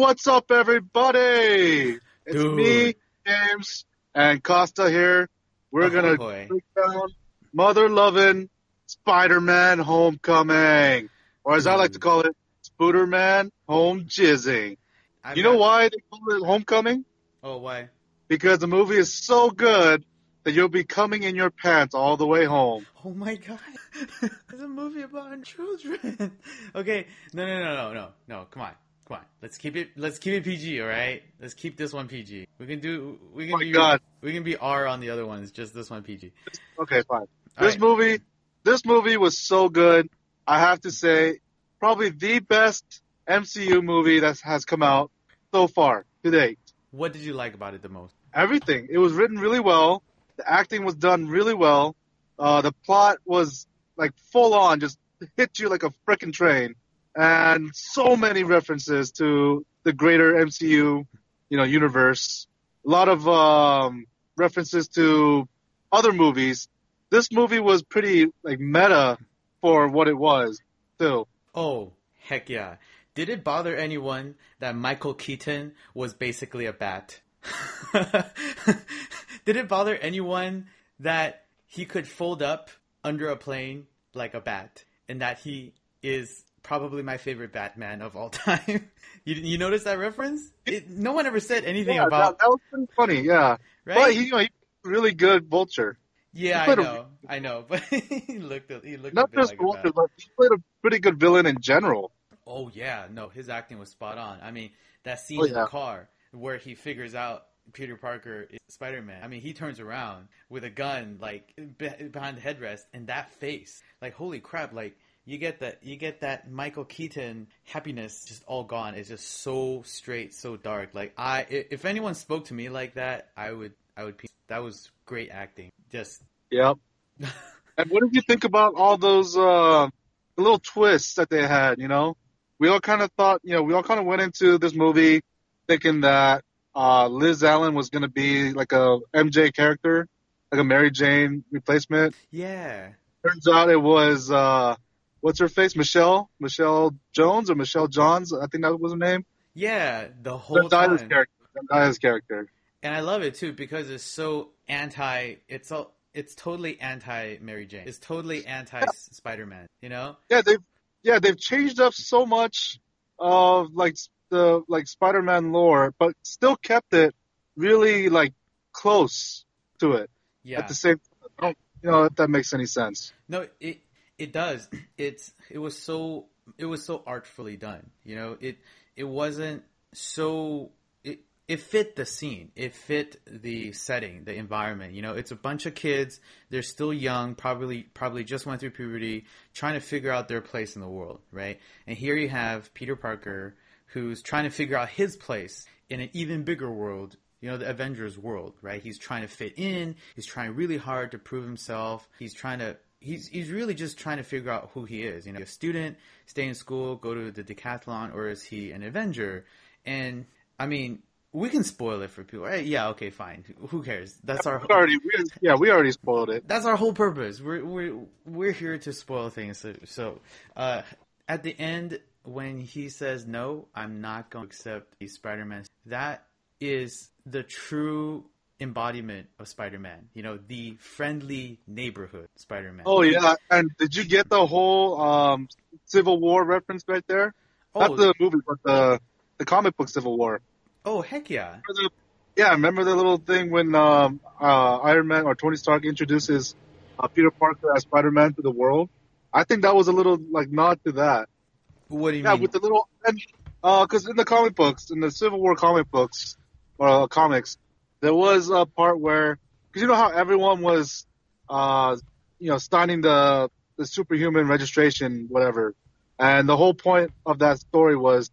What's up, everybody? It's me, James, and Costa here. We're going to break down mother-loving Spider Man Homecoming, or as I like to call it, Spooder Man Home Jizzing. You know why they call it Homecoming? Oh, why? Because the movie is so good that you'll be coming in your pants all the way home. Oh my god. It's a movie about children. Okay, no, come on. Let's keep it PG, all right? Let's keep this one PG. We can be R on the other ones, just this one PG. Okay, fine. This movie was so good. I have to say, probably the best MCU movie that has come out so far to date. What did you like about it the most? Everything. It was written really well. The acting was done really well. The plot was like full on, just hit you like a frickin' train. And so many references to the greater MCU, universe. A lot of references to other movies. This movie was pretty like meta for what it was, too. Oh, heck yeah. Did it bother anyone that Michael Keaton was basically a bat? Did it bother anyone that he could fold up under a plane like a bat and that he is probably my favorite Batman of all time? You notice that reference? No one ever said anything about that. That was pretty funny, yeah. Right? But he really good Vulture. Yeah, I know. But he looked not a bit just like Vulture, but he played a pretty good villain in general. Oh yeah, no, his acting was spot on. I mean, that scene in the car where he figures out Peter Parker is Spider-Man. I mean, he turns around with a gun, like, behind the headrest, and that face. Like, holy crap, like, you get that Michael Keaton happiness just all gone. It's just so straight, so dark. Like, if anyone spoke to me like that, I would pee. That was great acting. Just... Yep. And what did you think about all those little twists that they had, We all kind of thought, we all kind of went into this movie thinking that Liz Allen was going to be like a MJ character, like a Mary Jane replacement. Yeah. Turns out it was, what's her face? Michelle Jones or Michelle Johns. I think that was her name. Yeah. The whole time. Zendaya's character. And I love it too, because it's so it's totally anti Mary Jane. It's totally anti Spider-Man, Yeah. They've changed up so much of the Spider-Man lore, but still kept it really close to it. Yeah. At the same, if that makes any sense. No, it does. It was so artfully done. It wasn't so. It fit the scene. It fit the setting, the environment. It's a bunch of kids. They're still young, probably just went through puberty, trying to figure out their place in the world, right? And here you have Peter Parker, who's trying to figure out his place in an even bigger world, the Avengers world, right? He's trying to fit in. He's trying really hard to prove himself. He's really just trying to figure out who he is. A student, stay in school, go to the decathlon, or is he an Avenger? And I mean, we can spoil it for people, right? Yeah, okay, fine. Who cares? That's our we already spoiled it. That's our whole purpose. We're here to spoil things. So, at the end, when he says, "No, I'm not going to accept the Spider-Man," that is the true embodiment of Spider-Man. The friendly neighborhood Spider-Man. Oh yeah, and did you get the whole Civil War reference right there? Oh, not the movie, but the comic book Civil War. Oh, heck yeah. Remember the little thing when Iron Man or Tony Stark introduces Peter Parker as Spider-Man to the world? I think that was a little, nod to that. What do you mean? Yeah, with the little... Because in the comic books, in the Civil War comic books, or comics, there was a part where... Because you know how everyone was, signing the Superhuman Registration, whatever. And the whole point of that story was,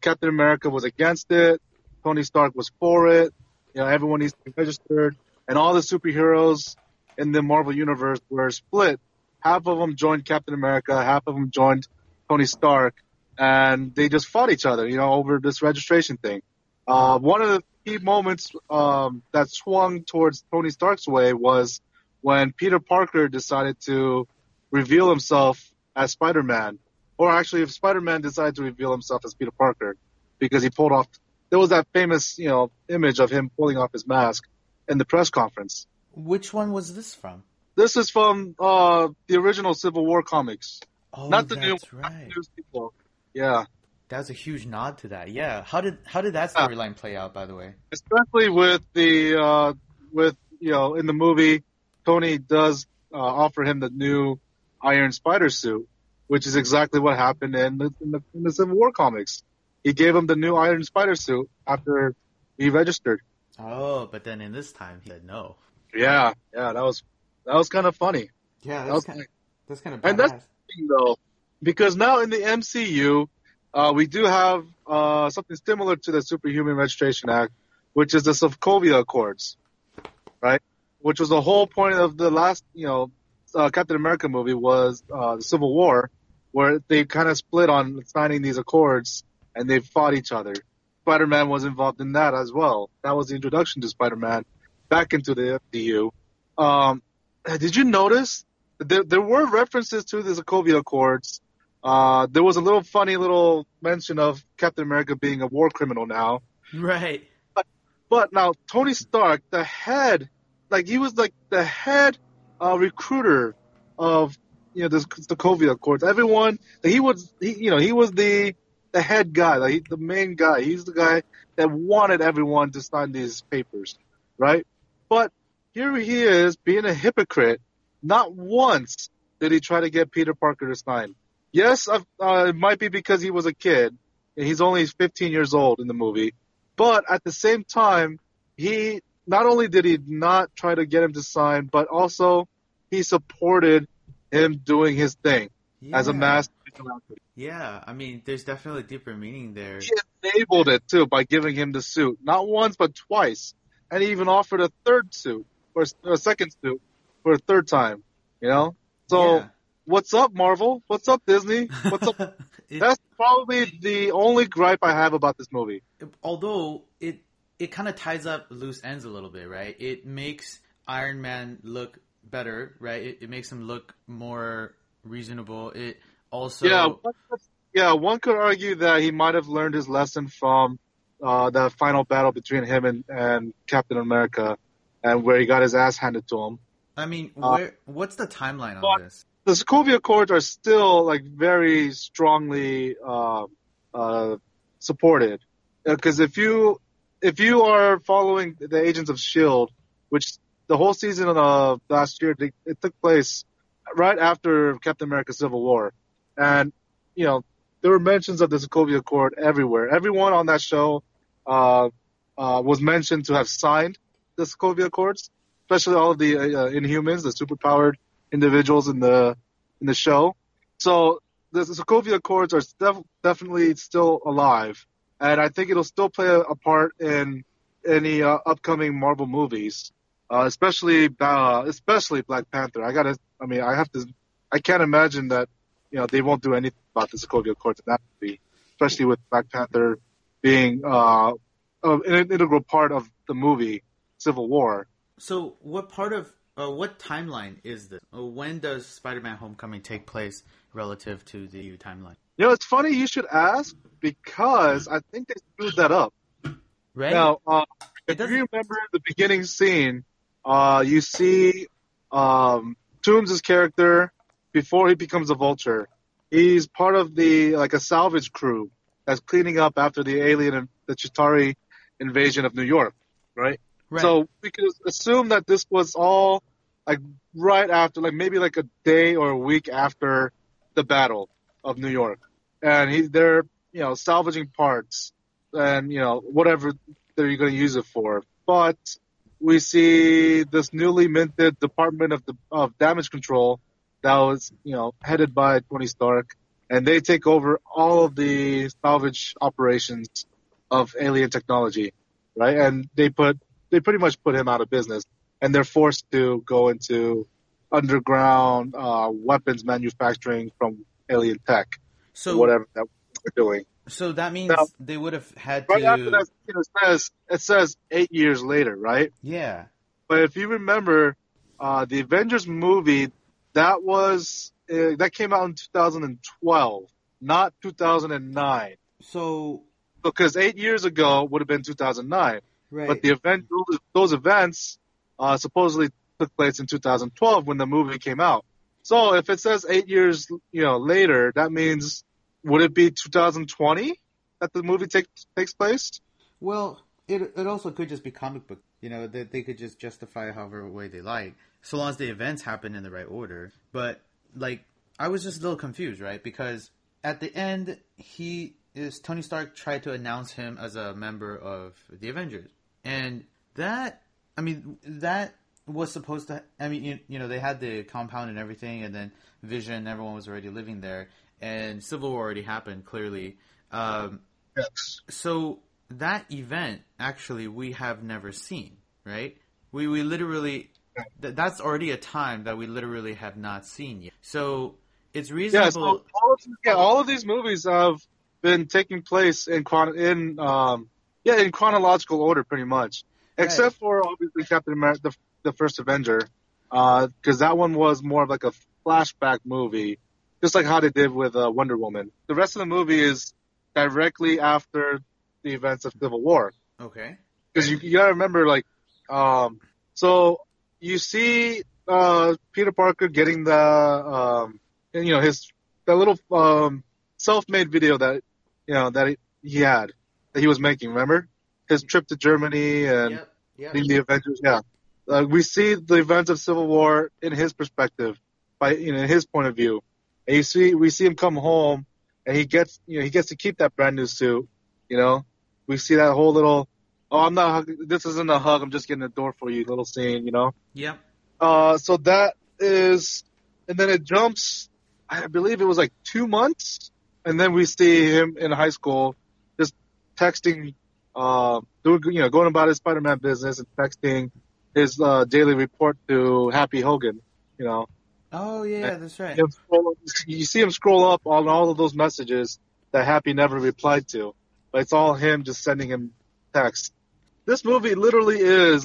Captain America was against it. Tony Stark was for it. Everyone needs to be registered. And all the superheroes in the Marvel Universe were split. Half of them joined Captain America. Half of them joined Tony Stark. And they just fought each other, over this registration thing. One of the key moments that swung towards Tony Stark's way was when Peter Parker decided to reveal himself as Spider-Man. Or actually, if Spider-Man decided to reveal himself as Peter Parker. because he pulled off. There was that famous, you know, image of him pulling off his mask in the press conference. Which one was this from? This is from the original Civil War comics. Oh, not the new one. Right. Yeah. That was a huge nod to that. Yeah. How did that storyline play out, by the way? Especially with the in the movie, Tony does offer him the new Iron Spider suit, which is exactly what happened in the Civil War comics. He gave him the new Iron Spider suit after he registered. Oh, but then in this time he said no. Yeah, that was kind of funny. Yeah, that's kind of badass. And that's the thing, though, because now in the MCU, we do have something similar to the Superhuman Registration Act, which is the Sokovia Accords, right? Which was the whole point of the last, Captain America movie was the Civil War, where they kind of split on signing these accords and they fought each other. Spider Man was involved in that as well. That was the introduction to Spider Man back into the MCU. Did you notice there were references to the Sokovia Accords? There was a funny little mention of Captain America being a war criminal now. Right. But now Tony Stark, he was the head recruiter of the Sokovia Accords. Everyone, he was the head guy, the main guy. He's the guy that wanted everyone to sign these papers, right? But here he is being a hypocrite. Not once did he try to get Peter Parker to sign. Yes, it might be because he was a kid, and he's only 15 years old in the movie. But at the same time, he not only did he not try to get him to sign, but also he supported him doing his thing as a mass vigilante. Yeah, I mean, there's definitely a deeper meaning there. He enabled it, too, by giving him the suit. Not once, but twice. And he even offered a third suit, or a second suit, for a third time, So... Yeah. What's up, Marvel? What's up, Disney? What's up? That's probably the only gripe I have about this movie. Although it kind of ties up loose ends a little bit, right? It makes Iron Man look better, right? It makes him look more reasonable. It also one could argue that he might have learned his lesson from the final battle between him and Captain America, and where he got his ass handed to him. I mean, what's the timeline on this? The Sokovia Accords are still very strongly supported, because if you are following the Agents of S.H.I.E.L.D., which the whole season of last year it took place right after Captain America: Civil War, and there were mentions of the Sokovia Accord everywhere. Everyone on that show was mentioned to have signed the Sokovia Accords, especially all of the Inhumans, the superpowered individuals in the show. So the Sokovia Accords are definitely still alive, and I think it'll still play a part in any upcoming Marvel movies, especially Black Panther. I can't imagine that they won't do anything about the Sokovia Accords in that movie, especially with Black Panther being an integral part of the movie Civil War. So what part of what timeline is this? When does Spider-Man Homecoming take place relative to the EU timeline? It's funny you should ask, because I think they screwed that up. Right? Now, if you remember the beginning scene, you see Toomes' character before he becomes a Vulture. He's part of a salvage crew that's cleaning up after the Chitauri invasion of New York, right? Right. So we could assume that this was all right after, maybe a day or a week after the Battle of New York, and they're salvaging parts and whatever they're going to use it for. But we see this newly minted Department of Damage Control that was headed by Tony Stark, and they take over all of the salvage operations of alien technology, right? And they pretty much put him out of business, and they're forced to go into underground weapons manufacturing from alien tech, so whatever that they're doing. So that means they would have had to... Right after that, it says 8 years later, right? Yeah. But if you remember, the Avengers movie, that came out in 2012, not 2009. So because 8 years ago would have been 2009. Right. But the event, those events supposedly took place in 2012 when the movie came out. So if it says 8 years, later, that means would it be 2020 that the movie takes place? Well, it also could just be comic book. They could just justify however way they like, so long as the events happen in the right order. But I was just a little confused, right? Because at the end, Tony Stark tried to announce him as a member of the Avengers, and that was supposed to. They had the compound and everything, and then Vision, everyone was already living there, and Civil War already happened clearly. Yes. So that event, actually, we have never seen, right? We literally, that's already a time that we literally have not seen yet. So it's reasonable. Yeah, all of these movies have been taking place in chronological order, pretty much, right. Except for obviously Captain America, the first Avenger, because that one was more of like a flashback movie, just like how they did with Wonder Woman. The rest of the movie is directly after the events of Civil War. Okay. Because you gotta remember, so you see Peter Parker getting the his that little self-made video that he had that he was making. Remember his trip to Germany and the Avengers. Yeah, we see the events of Civil War in his perspective, in his point of view. And we see him come home, and he gets to keep that brand new suit. We see that whole little, this isn't a hug, I'm just getting a door for you, little scene, Yep. So that is, and then it jumps, I believe it was 2 months, and then we see him in high school just texting, going about his Spider-Man business and texting his daily report to Happy Hogan, Oh, yeah, that's right. You see him scroll up on all of those messages that Happy never replied to. It's all him just sending him text. This movie literally is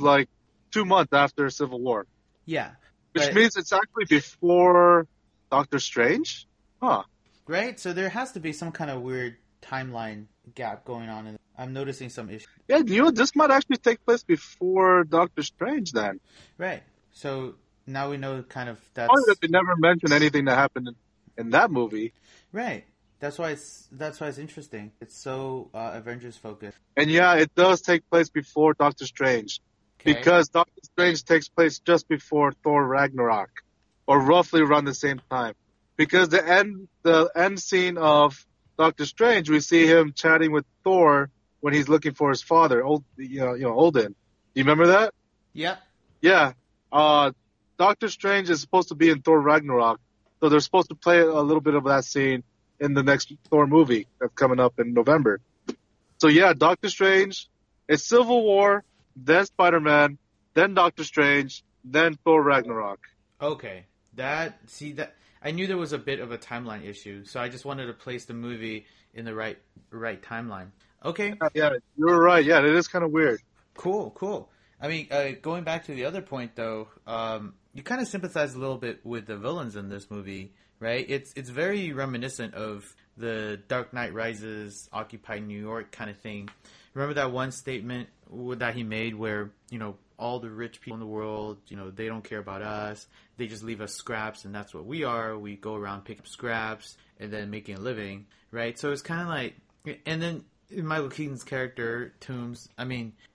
2 months after Civil War. Yeah. Which means it's actually before Doctor Strange. Huh. Right? So there has to be some kind of weird timeline gap going on. And I'm noticing some issues. Yeah, this might actually take place before Doctor Strange then. Right. So now we know kind of that's... Probably that they never mentioned anything that happened in that movie. Right. That's why it's interesting. It's so Avengers focused. And yeah, it does take place before Doctor Strange, because Doctor Strange takes place just before Thor Ragnarok, or roughly around the same time. Because the end scene of Doctor Strange, we see him chatting with Thor when he's looking for his father, Odin. Do you remember that? Yeah. Yeah. Doctor Strange is supposed to be in Thor Ragnarok, so they're supposed to play a little bit of that scene in the next Thor movie that's coming up in November. So yeah, Doctor Strange, it's Civil War, then Spider-Man, then Doctor Strange, then Thor Ragnarok. Okay. That I knew there was a bit of a timeline issue, so I just wanted to place the movie in the right timeline. Okay. Yeah, you're right. Yeah, it is kind of weird. Cool. I mean, going back to the other point though, you kind of sympathize a little bit with the villains in this movie. Right, it's very reminiscent of the Dark Knight Rises, Occupy New York kind of thing. Remember that one statement that he made where, all the rich people in the world, they don't care about us. They just leave us scraps, and that's what we are. We go around picking up scraps and then making a living, right? So it's kind of and then Michael Keaton's character, Toomes,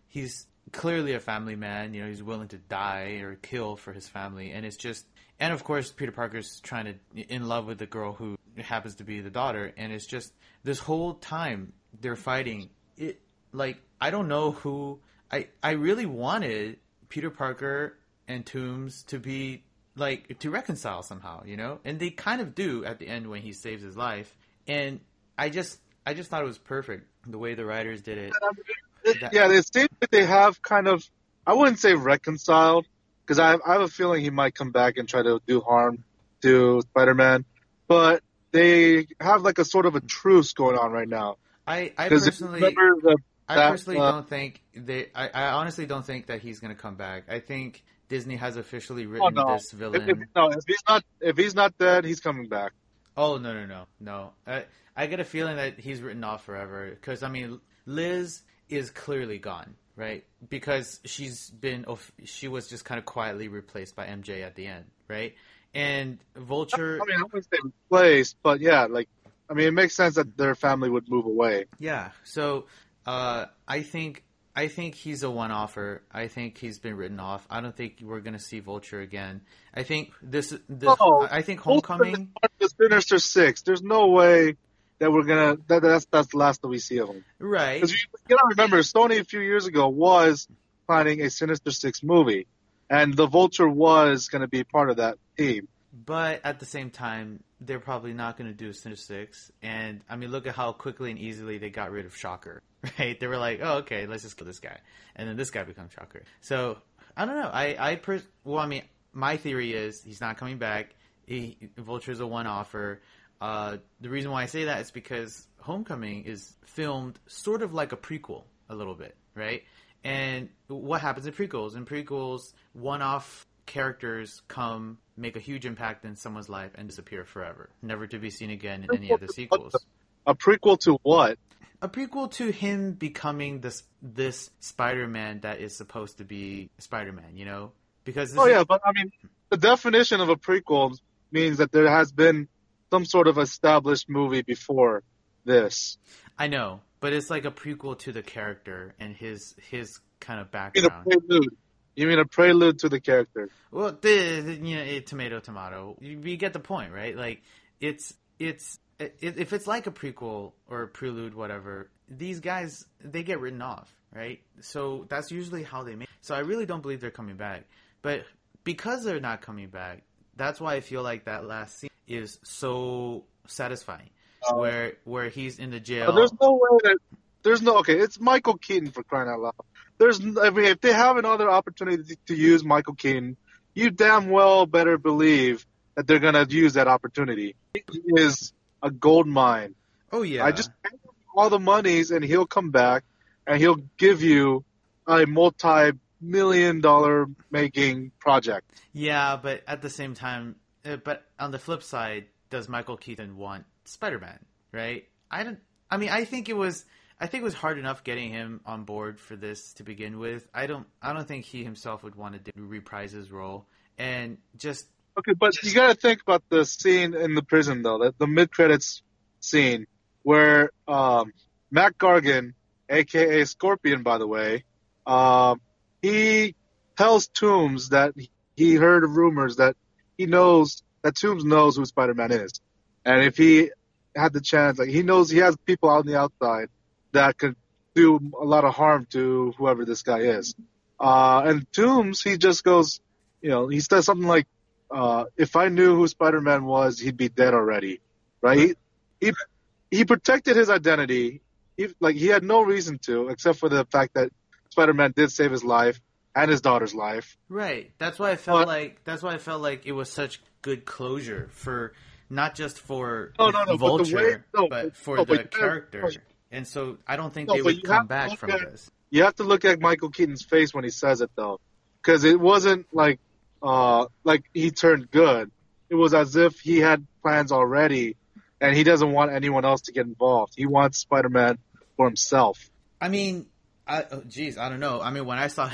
he's clearly a family man. He's willing to die or kill for his family, and it's just... And of course, Peter Parker's trying to in love with the girl who happens to be the daughter, and it's just this whole time they're fighting. It I don't know who I really wanted Peter Parker and Toomes to be to reconcile somehow, And they kind of do at the end when he saves his life. And I just thought it was perfect the way the writers did it. It seems that they have kind of, I wouldn't say reconciled. Because I have a feeling he might come back and try to do harm to Spider-Man. But they have a sort of a truce going on right now. I honestly don't think that he's going to come back. I think Disney has officially written this villain. If he's not dead, he's coming back. Oh, no. I get a feeling that he's written off forever. Because, Liz is clearly gone, right? Because she was just kind of quietly replaced by MJ at the end, right? And Vulture... I mean, I wouldn't say replaced, but yeah, like, I mean, it makes sense that their family would move away. Yeah, so I think he's a one-offer. I think he's been written off. I don't think we're going to see Vulture again. I think I think Homecoming... The Sinister Six. There's no way that we're going to... That's the last that we see of him. Right. Because you gotta remember, Sony a few years ago was planning a Sinister Six movie. And the Vulture was going to be part of that team. But at the same time, they're probably not going to do Sinister Six. And, I mean, look at how quickly and easily they got rid of Shocker, right? They were like, oh, okay, let's just kill this guy. And then this guy becomes Shocker. So, I don't know. My theory is he's not coming back. Vulture's a one-offer. The reason why I say that is because Homecoming is filmed sort of like a prequel a little bit, right? And what happens in prequels? In prequels, one-off characters come, make a huge impact in someone's life, and disappear forever, never to be seen again in any other sequels. A prequel to what? A prequel to him becoming this Spider-Man that is supposed to be Spider-Man, you know? Because but I mean, the definition of a prequel means that there has been some sort of established movie before this. I know. But it's like a prequel to the character and his kind of background. You mean a prelude to the character? Well, tomato, tomato. You get the point, right? Like, if it's like a prequel or a prelude, whatever, these guys, they get written off, right? So that's usually how they make it. So I really don't believe they're coming back. But because they're not coming back, that's why I feel like that last scene is so satisfying. Where he's in the jail. There's no way that it's Michael Keaton, for crying out loud. If they have another opportunity to use Michael Keaton, you damn well better believe that they're gonna use that opportunity. He is a gold mine. Oh yeah. I just pay all the monies and he'll come back and he'll give you a multi-million-dollar making project. Yeah, but at the same time, but on the flip side, does Michael Keaton want Spider-Man, right? I think it was hard enough getting him on board for this to begin with. I don't think he himself would want to reprise his role. And just okay, but you got to think about the scene in the prison though, the mid-credits scene where Matt Gargan, aka Scorpion, by the way, he tells Toomes that he heard rumors that he knows that Toomes knows who Spider-Man is. And if he had the chance, like he knows he has people out on the outside that could do a lot of harm to whoever this guy is. And Toomes, he just goes, you know, he says something like, if I knew who Spider-Man was, he'd be dead already, right? He protected his identity. He had no reason to, except for the fact that Spider-Man did save his life and his daughter's life. Right. That's why I felt like it was such good closure for... Not just for Vulture, but for the character. And so I don't think they would come back from this. You have to look at Michael Keaton's face when he says it, though. Because it wasn't like he turned good. It was as if he had plans already, and he doesn't want anyone else to get involved. He wants Spider-Man for himself. I mean, I don't know. I mean, when I saw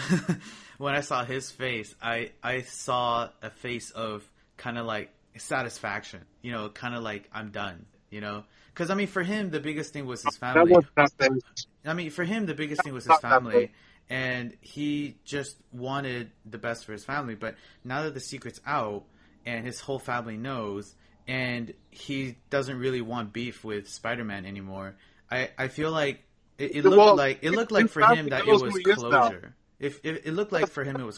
his face, I saw a face of kind of like, satisfaction, you know, kind of like I'm done, you know, because I mean for him the biggest thing was his family. And he just wanted the best for his family. But now that the secret's out and his whole family knows, and he doesn't really want beef with Spider-Man anymore, I feel like it looked like for him that it was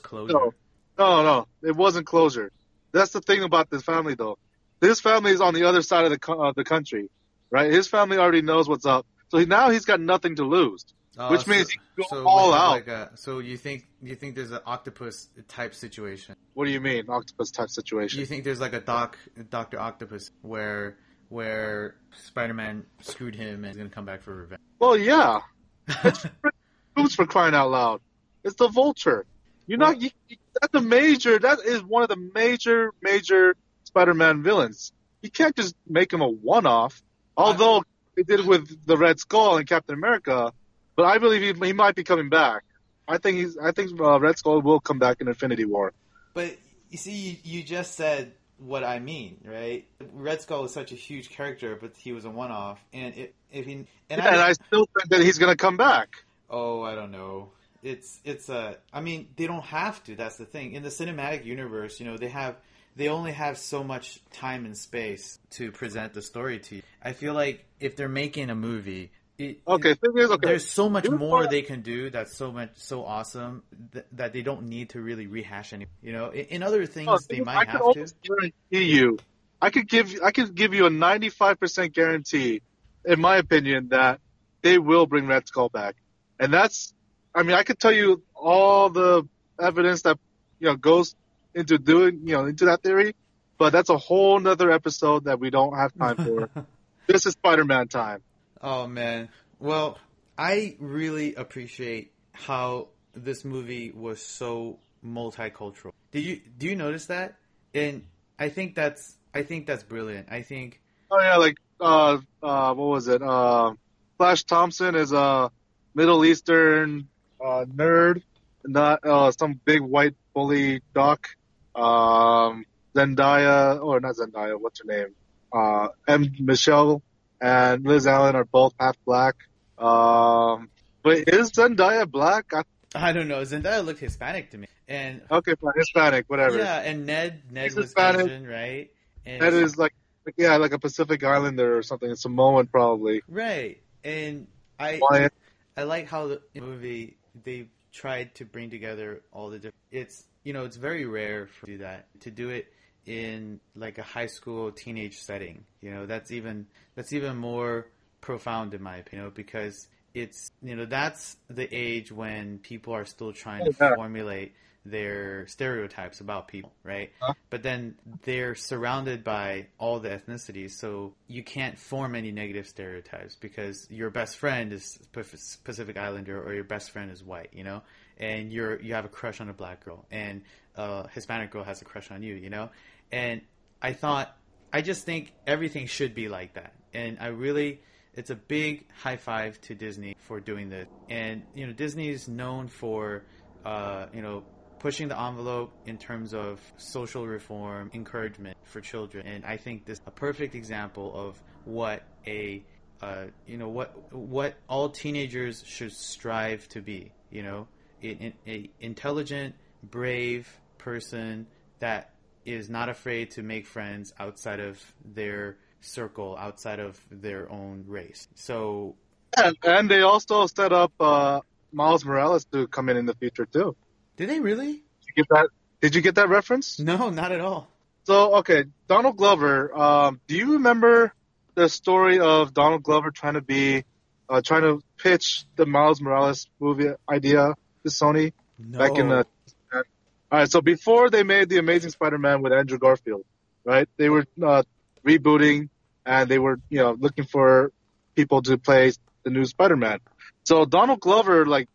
closure. No, it wasn't closure. That's the thing about this family, though. His family is on the other side of the country, right? His family already knows what's up. So now he's got nothing to lose, which means he can go all out. So you think there's an octopus-type situation? What do you mean, octopus-type situation? You think there's like a Dr. Octopus where Spider-Man screwed him and he's going to come back for revenge? Well, yeah. It's Toomes, for crying out loud. It's the Vulture. That is one of the major Spider-Man villains. You can't just make him a one-off. Although they did with the Red Skull and Captain America, But I believe he might be coming back. I think Red Skull will come back in Infinity War. But you see, you just said what I mean, right? Red Skull is such a huge character, but he was a one-off, and I still think that he's going to come back. Oh, I don't know. I mean, they don't have to. That's the thing. In the cinematic universe, you know, they only have so much time and space to present the story to you. I feel like if they're making a movie, there's so much more they can do that's so awesome that they don't need to really rehash any. You know, in other things they might have to. I could give you a 95% guarantee, in my opinion, that they will bring Red Skull back, and that's. I mean, I could tell you all the evidence that goes into into that theory, but that's a whole nother episode that we don't have time for. This is Spider-Man time. Oh man! Well, I really appreciate how this movie was so multicultural. Do you notice that? And I think that's brilliant. I think. Oh yeah, like what was it? Flash Thompson is a Middle Eastern nerd, not some big white bully doc. Zendaya, or not Zendaya, what's her name? Michelle and Liz Allen are both half black. But is Zendaya black? I don't know. Zendaya looked Hispanic to me. And okay, fine, Hispanic, whatever. Yeah, and Ned was Hispanic, Asian, right? And Ned is like a Pacific Islander or something, Samoan probably. Right, and I like how the movie they tried to bring together all the different. It's it's very rare to do that, to do it in like a high school teenage setting. That's even more profound in my opinion, because it's that's the age when people are still trying to formulate their stereotypes about people, right? Huh? But then they're surrounded by all the ethnicities, so you can't form any negative stereotypes because your best friend is Pacific Islander or your best friend is white, and you have a crush on a black girl and a Hispanic girl has a crush on you, And I just think everything should be like that, and it's a big high five to Disney for doing this. And Disney is known for pushing the envelope in terms of social reform, encouragement for children, and I think this is a perfect example of what what all teenagers should strive to be. An intelligent, brave person that is not afraid to make friends outside of their circle, outside of their own race. So, and they also set up Miles Morales to come in the future too. Did they really? Did you get that reference? No, not at all. So, okay, Donald Glover. Do you remember the story of Donald Glover trying to pitch the Miles Morales movie idea to Sony? No. Back in the. All right, so before they made the Amazing Spider-Man with Andrew Garfield, right? They were rebooting, and they were looking for people to play the new Spider-Man. So Donald Glover like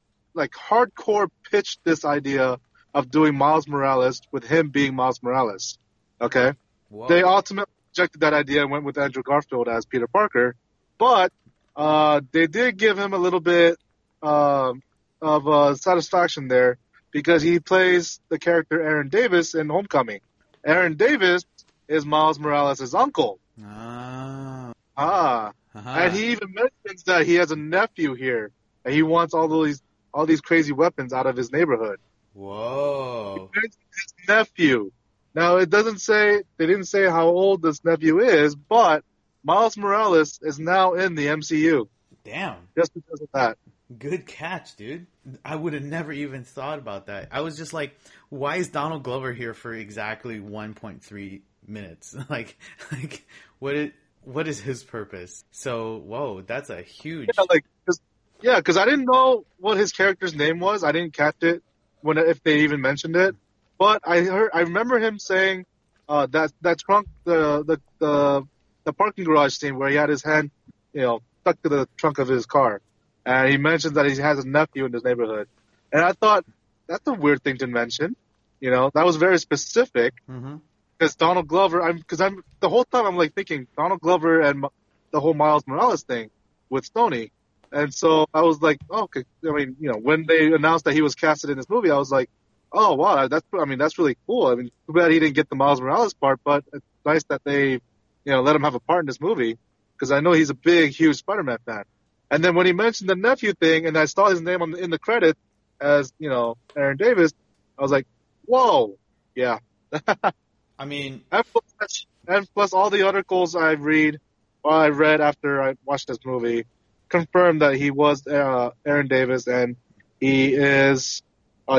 hardcore pitched this idea of doing Miles Morales with him being Miles Morales. Okay? Whoa. They ultimately rejected that idea and went with Andrew Garfield as Peter Parker, but they did give him a little bit of satisfaction there because he plays the character Aaron Davis in Homecoming. Aaron Davis is Miles Morales' uncle. Ah. Ah. Uh-huh. And he even mentions that he has a nephew here, and he wants all these crazy weapons out of his neighborhood. Whoa! He mentions his nephew. Now they didn't say how old this nephew is, but Miles Morales is now in the MCU. Damn! Just because of that. Good catch, dude. I would have never even thought about that. I was just like, why is Donald Glover here for exactly 1.3 minutes? Like what? What is his purpose? So, whoa, that's a huge... because I didn't know what his character's name was. I didn't catch it if they even mentioned it. But I remember him saying that trunk, the parking garage scene where he had his hand, stuck to the trunk of his car, and he mentioned that he has a nephew in his neighborhood. And I thought that's a weird thing to mention. That was very specific. Mm-hmm. Because Donald Glover, the whole time I'm like thinking Donald Glover and the whole Miles Morales thing with Sony. And so I was like, oh, I mean, you know, when they announced that he was casted in this movie, I was like, oh, wow, that's really cool. I mean, too bad he didn't get the Miles Morales part, but it's nice that they, you know, let him have a part in this movie because I know he's a big, huge Spider-Man fan. And then when he mentioned the nephew thing and I saw his name in the credits as, you know, Aaron Davis, I was like, whoa, yeah. I mean, and plus all the articles I read after I watched this movie confirmed that he was Aaron Davis, and he is.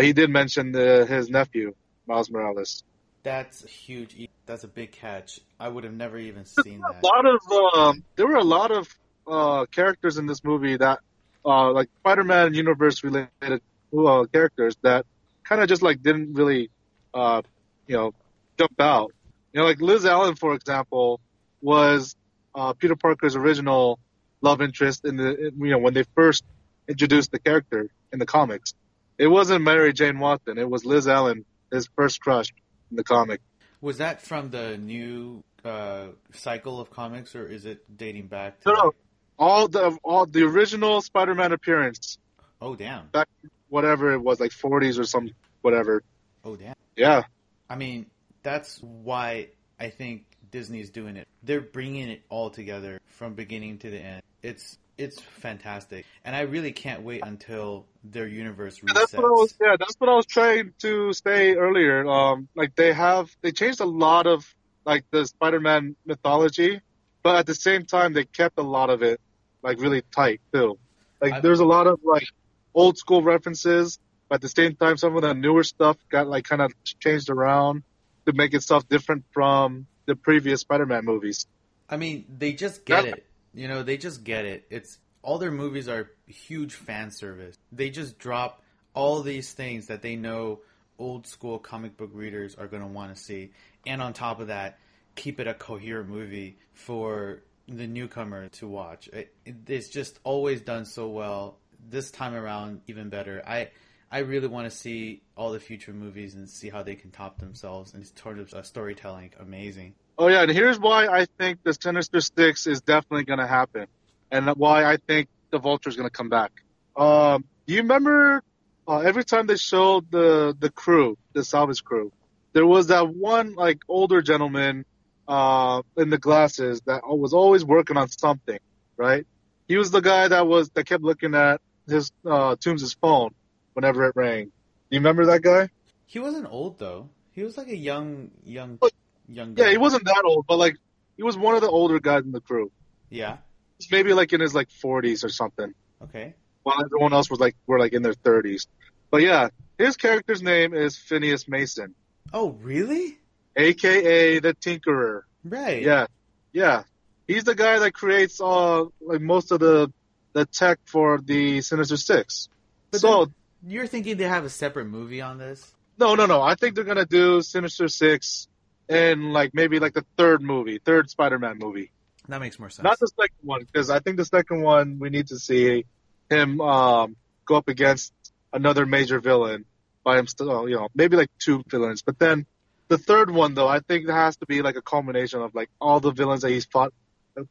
He did mention his nephew, Miles Morales. That's huge. That's a big catch. I would have never even seen that. There were a lot of characters in this movie that, like Spider-Man universe related characters that kind of just like didn't really, you know, jump out. You know, like Liz Allen, for example, was Peter Parker's original love interest when they first introduced the character in the comics. It wasn't Mary Jane Watson. It was Liz Allen, his first crush in the comic. Was that from the new cycle of comics, or is it dating back to... No. All the original Spider-Man appearance. Oh, damn. Back whatever it was, like 40s or some whatever. Oh, damn. Yeah. I mean, that's why I think Disney's doing it. They're bringing it all together from beginning to the end. It's fantastic, and I really can't wait until their universe resets. That's what I was trying to say earlier. Like they changed a lot of like the Spider-Man mythology, but at the same time they kept a lot of it like really tight too. Like there's a lot of like old school references, but at the same time some of the newer stuff got like kind of changed around to make itself different from the previous Spider-Man movies. I mean, they just get it. You know, they just get it. It's all their movies are huge fan service. They just drop all these things that they know old school comic book readers are going to want to see. And on top of that, keep it a coherent movie for the newcomer to watch. It's just always done so well. This time around, even better. I really want to see all the future movies and see how they can top themselves in terms of storytelling. Amazing. Oh, yeah, and here's why I think the Sinister Six is definitely going to happen and why I think the Vulture is going to come back. You remember every time they showed the crew, the salvage crew, there was that one, like, older gentleman in the glasses that was always working on something, right? He was the guy that kept looking at his Toomes' phone whenever it rang. Do you remember that guy? He wasn't old, though. He was like a young... Yeah, he wasn't that old, but like he was one of the older guys in the crew. Yeah, maybe like in his like 40s or something. Okay. While everyone else were in their 30s. But yeah, his character's name is Phineas Mason. Oh, really? AKA the Tinkerer. Right. Yeah. He's the guy that creates most of the tech for the Sinister Six. But so you're thinking they have a separate movie on this? No. I think they're gonna do Sinister Six. And, like, maybe, like, the third Spider-Man movie. That makes more sense. Not the second one, because I think the second one, we need to see him go up against another major villain by himself, you know, maybe, like, two villains. But then the third one, though, I think it has to be, like, a culmination of, like, all the villains that he's fought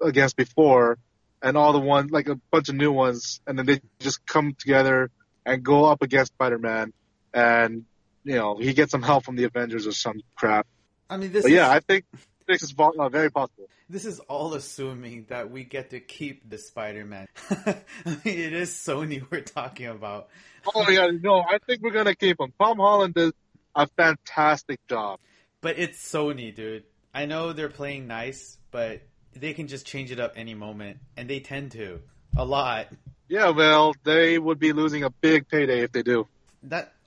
against before and all the ones, like, a bunch of new ones. And then they just come together and go up against Spider-Man. And, you know, he gets some help from the Avengers or some crap. I mean, I think this is very possible. This is all assuming that we get to keep the Spider-Man. I mean, it is Sony we're talking about. Oh, yeah, no, I think we're going to keep him. Tom Holland does a fantastic job. But it's Sony, dude. I know they're playing nice, but they can just change it up any moment, and they tend to. A lot. Yeah, well, they would be losing a big payday if they do.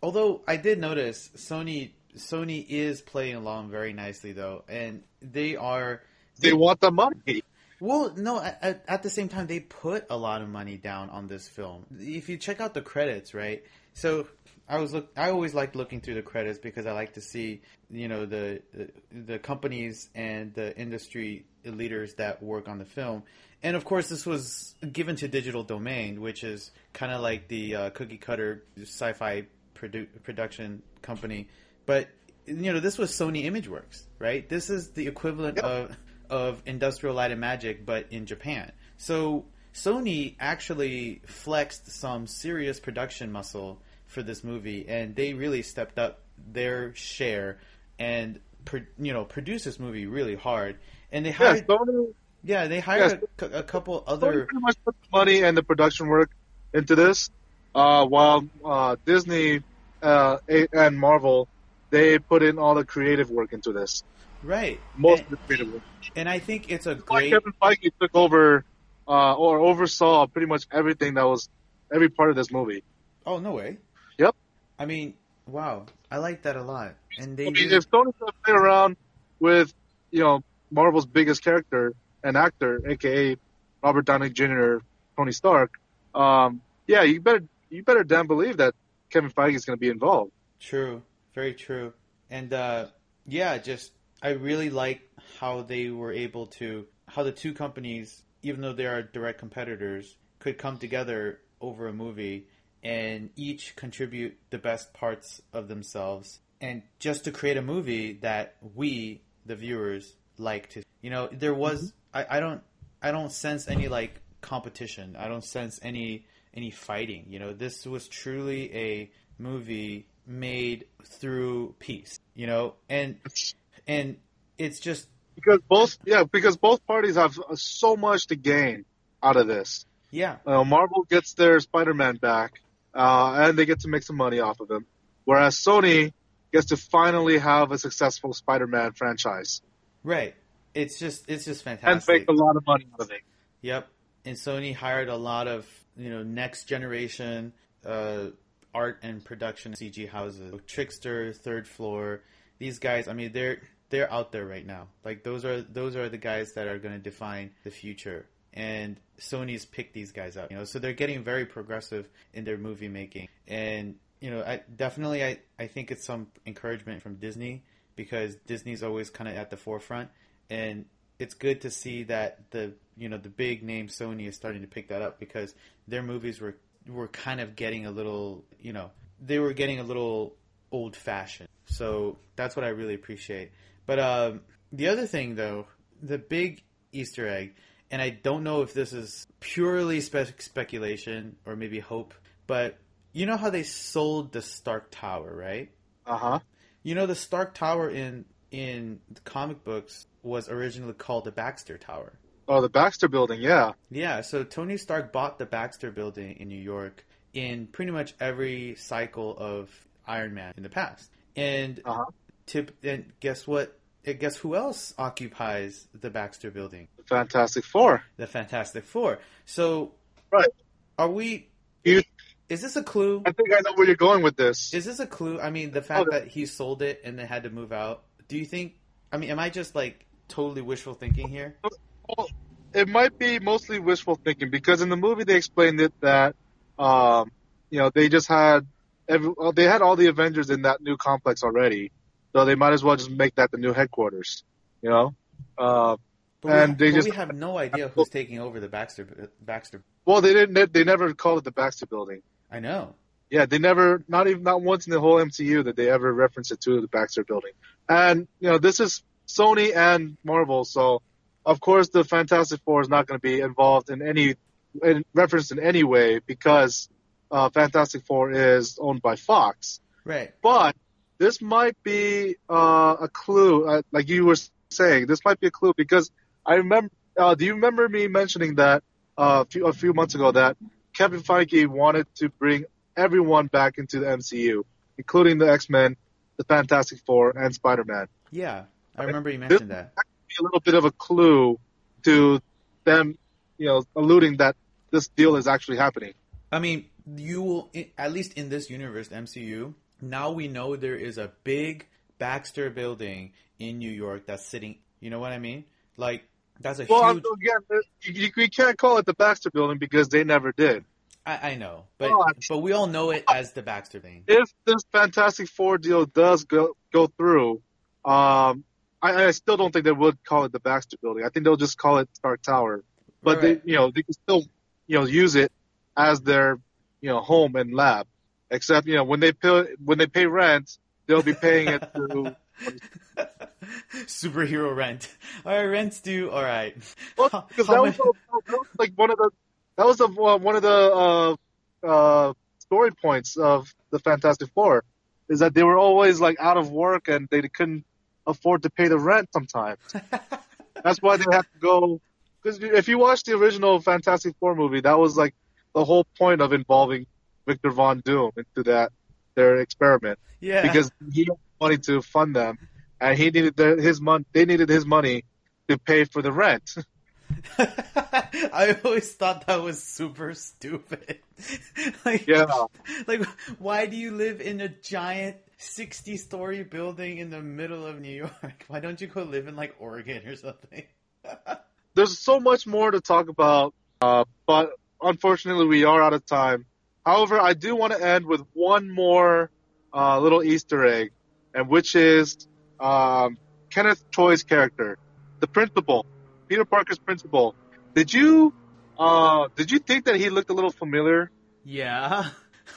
Although I did notice Sony is playing along very nicely, though, and they are... They want the money. Well, no, at the same time, they put a lot of money down on this film. If you check out the credits, right? So I always like looking through the credits because I like to see, you know, the companies and the industry leaders that work on the film. And, of course, this was given to Digital Domain, which is kind of like the cookie-cutter sci-fi production company. But, you know, this was Sony Imageworks, right? This is the equivalent of Industrial Light and Magic, but in Japan. So Sony actually flexed some serious production muscle for this movie, and they really stepped up their share and produced this movie really hard. And they hired a couple other. Sony pretty much put the money and the production work into this, while Disney and Marvel, they put in all the creative work into this. Right. Most of the creative work. And I think it's a great. Kevin Feige took over or oversaw pretty much everything that was every part of this movie. Oh, no way. Yep. I mean, wow. I like that a lot. And they if Sony's going to play around with, Marvel's biggest character and actor, a.k.a. Robert Downey Jr., Tony Stark, you better damn believe that Kevin Feige is going to be involved. True. Very true. And, I really like how they were able to, how the two companies, even though they are direct competitors, could come together over a movie and each contribute the best parts of themselves. And just to create a movie that we, the viewers, like to, there was, I don't sense any competition. I don't sense any fighting. This was truly a movie made through peace, and it's just because both parties have so much to gain out of this. Yeah. Marvel gets their Spider-Man back, and they get to make some money off of him, whereas Sony gets to finally have a successful Spider-Man franchise. Right. It's just fantastic. And make a lot of money out of it. Yep. And Sony hired a lot of, next generation art and production CG houses. Trickster, Third Floor. These guys, I mean, they're out there right now. Those are the guys that are going to define the future. And Sony's picked these guys up, so they're getting very progressive in their movie making. And, I think it's some encouragement from Disney, because Disney's always kind of at the forefront, and it's good to see that the big name Sony is starting to pick that up, because their movies were kind of getting a little, they were getting a little old fashioned. So that's what I really appreciate. But the other thing, though, the big Easter egg, and I don't know if this is purely speculation or maybe hope, but you know how they sold the Stark Tower, right? Uh-huh. The Stark Tower in the comic books was originally called the Baxter Tower. Oh, the Baxter Building, yeah. Yeah, so Tony Stark bought the Baxter Building in New York in pretty much every cycle of Iron Man in the past. And guess what? Guess who else occupies the Baxter Building? The Fantastic Four. So, right. Are we? Is this a clue? I think I know where you're going with this. Is this a clue? I mean, the fact that he sold it and they had to move out. Do you think? I mean, am I just totally wishful thinking here? Well, it might be mostly wishful thinking, because in the movie they explained it that they just had they had all the Avengers in that new complex already. So they might as well just make that the new headquarters, We have no idea who's taking over the Baxter. Well, they didn't. They never called it the Baxter Building. I know. Yeah, they never. Not once in the whole MCU that they ever referenced it to the Baxter Building. And this is Sony and Marvel, so of course the Fantastic Four is not going to be involved referenced in any way, because Fantastic Four is owned by Fox. Right. But this might be a clue, like you were saying. This might be a clue, because I remember. Do you remember me mentioning that a few months ago that Kevin Feige wanted to bring everyone back into the MCU, including the X-Men, the Fantastic Four, and Spider-Man? Yeah, I remember you mentioned that. Might be a little bit of a clue to them, alluding that this deal is actually happening. I mean, you will, at least in this universe, the MCU. Now we know there is a big Baxter Building in New York that's sitting. You know what I mean? That's a huge. Well, again, we can't call it the Baxter Building because they never did. I know, but we all know it as the Baxter thing. If this Fantastic Four deal does go through, I still don't think they would call it the Baxter Building. I think they'll just call it Stark Tower. But right. They can still use it as their home and lab. Except, when they pay rent, they'll be paying it through superhero rent. All right, rent's due. All right. Well, because that was like one of the That was one of the story points of the Fantastic Four, is that they were always like out of work and they couldn't afford to pay the rent sometimes. That's why they had to go. Because if you watch the original Fantastic Four movie, that was like the whole point of involving Victor Von Doom into their experiment. Yeah. Because he had money to fund them, and he needed his money. They needed his money to pay for the rent. I always thought that was super stupid. Like, why do you live in a giant 60-story building in the middle of New York? Why don't you go live in like Oregon or something? There's so much more to talk about, but unfortunately we are out of time. However, I do want to end with one more little Easter egg, and which is Kenneth Choi's character, the principal, Peter Parker's principal. Did you think that he looked a little familiar? Yeah,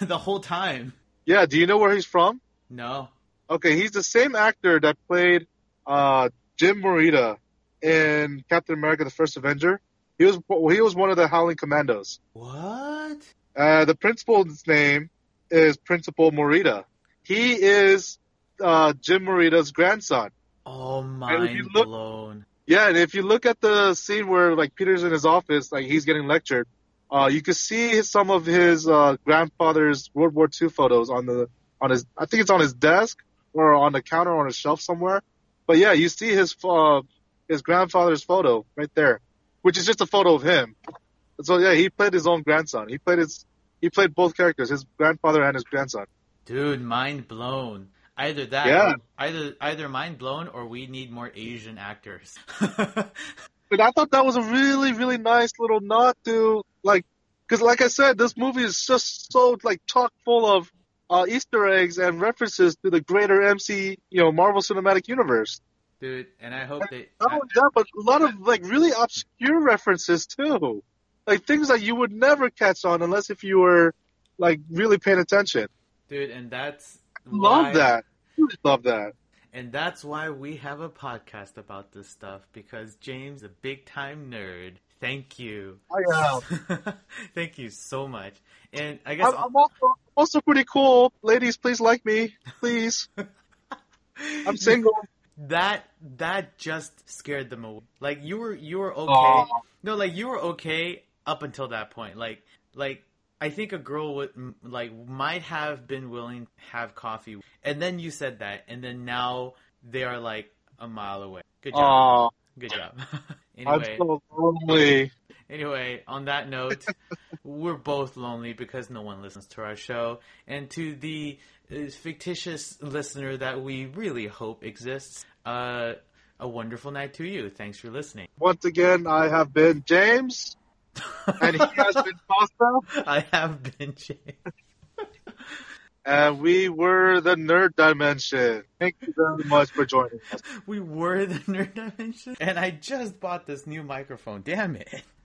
the whole time. Yeah, do you know where he's from? No. Okay, he's the same actor that played Jim Morita in Captain America: The First Avenger. He was one of the Howling Commandos. What? The principal's name is Principal Morita. He is Jim Morita's grandson. Oh, mind blown. Yeah, and if you look at the scene where like Peter's in his office, like he's getting lectured, you can see some of his grandfather's World War II photos on his. I think it's on his desk or on the counter or on a shelf somewhere. But yeah, you see his grandfather's photo right there, which is just a photo of him. So yeah, he played his own grandson. He played both characters, his grandfather and his grandson. Dude, mind blown. Either that, yeah. either mind blown, or we need more Asian actors. But I thought that was a really, really nice little nod to, like, because like I said, this movie is just so like chock full of Easter eggs and references to the greater MCU, Marvel Cinematic Universe. Dude, and I hope they. Not only that, but a lot of like really obscure references too, like things that you would never catch on unless if you were like really paying attention. Dude, and that's. Love that. And that's why we have a podcast about this stuff, because James, a big time nerd. Thank you. I am. Thank you so much. And I guess I'm also pretty cool. Ladies, please like me, please. I'm single. That just scared them away. Like you were okay. Aww. No, like you were okay up until that point. Like. I think a girl would might have been willing to have coffee, and then you said that, and then now they are like a mile away. Good job. Aww. Good job. Anyway, I'm so lonely. Anyway, on that note, we're both lonely because no one listens to our show. And to the fictitious listener that we really hope exists, a wonderful night to you. Thanks for listening. Once again, I have been James. And he has been Costa. I have been James. And we were the Nerd Dimension. Thank you very much for joining us. We were the Nerd Dimension. And I just bought this new microphone. Damn it.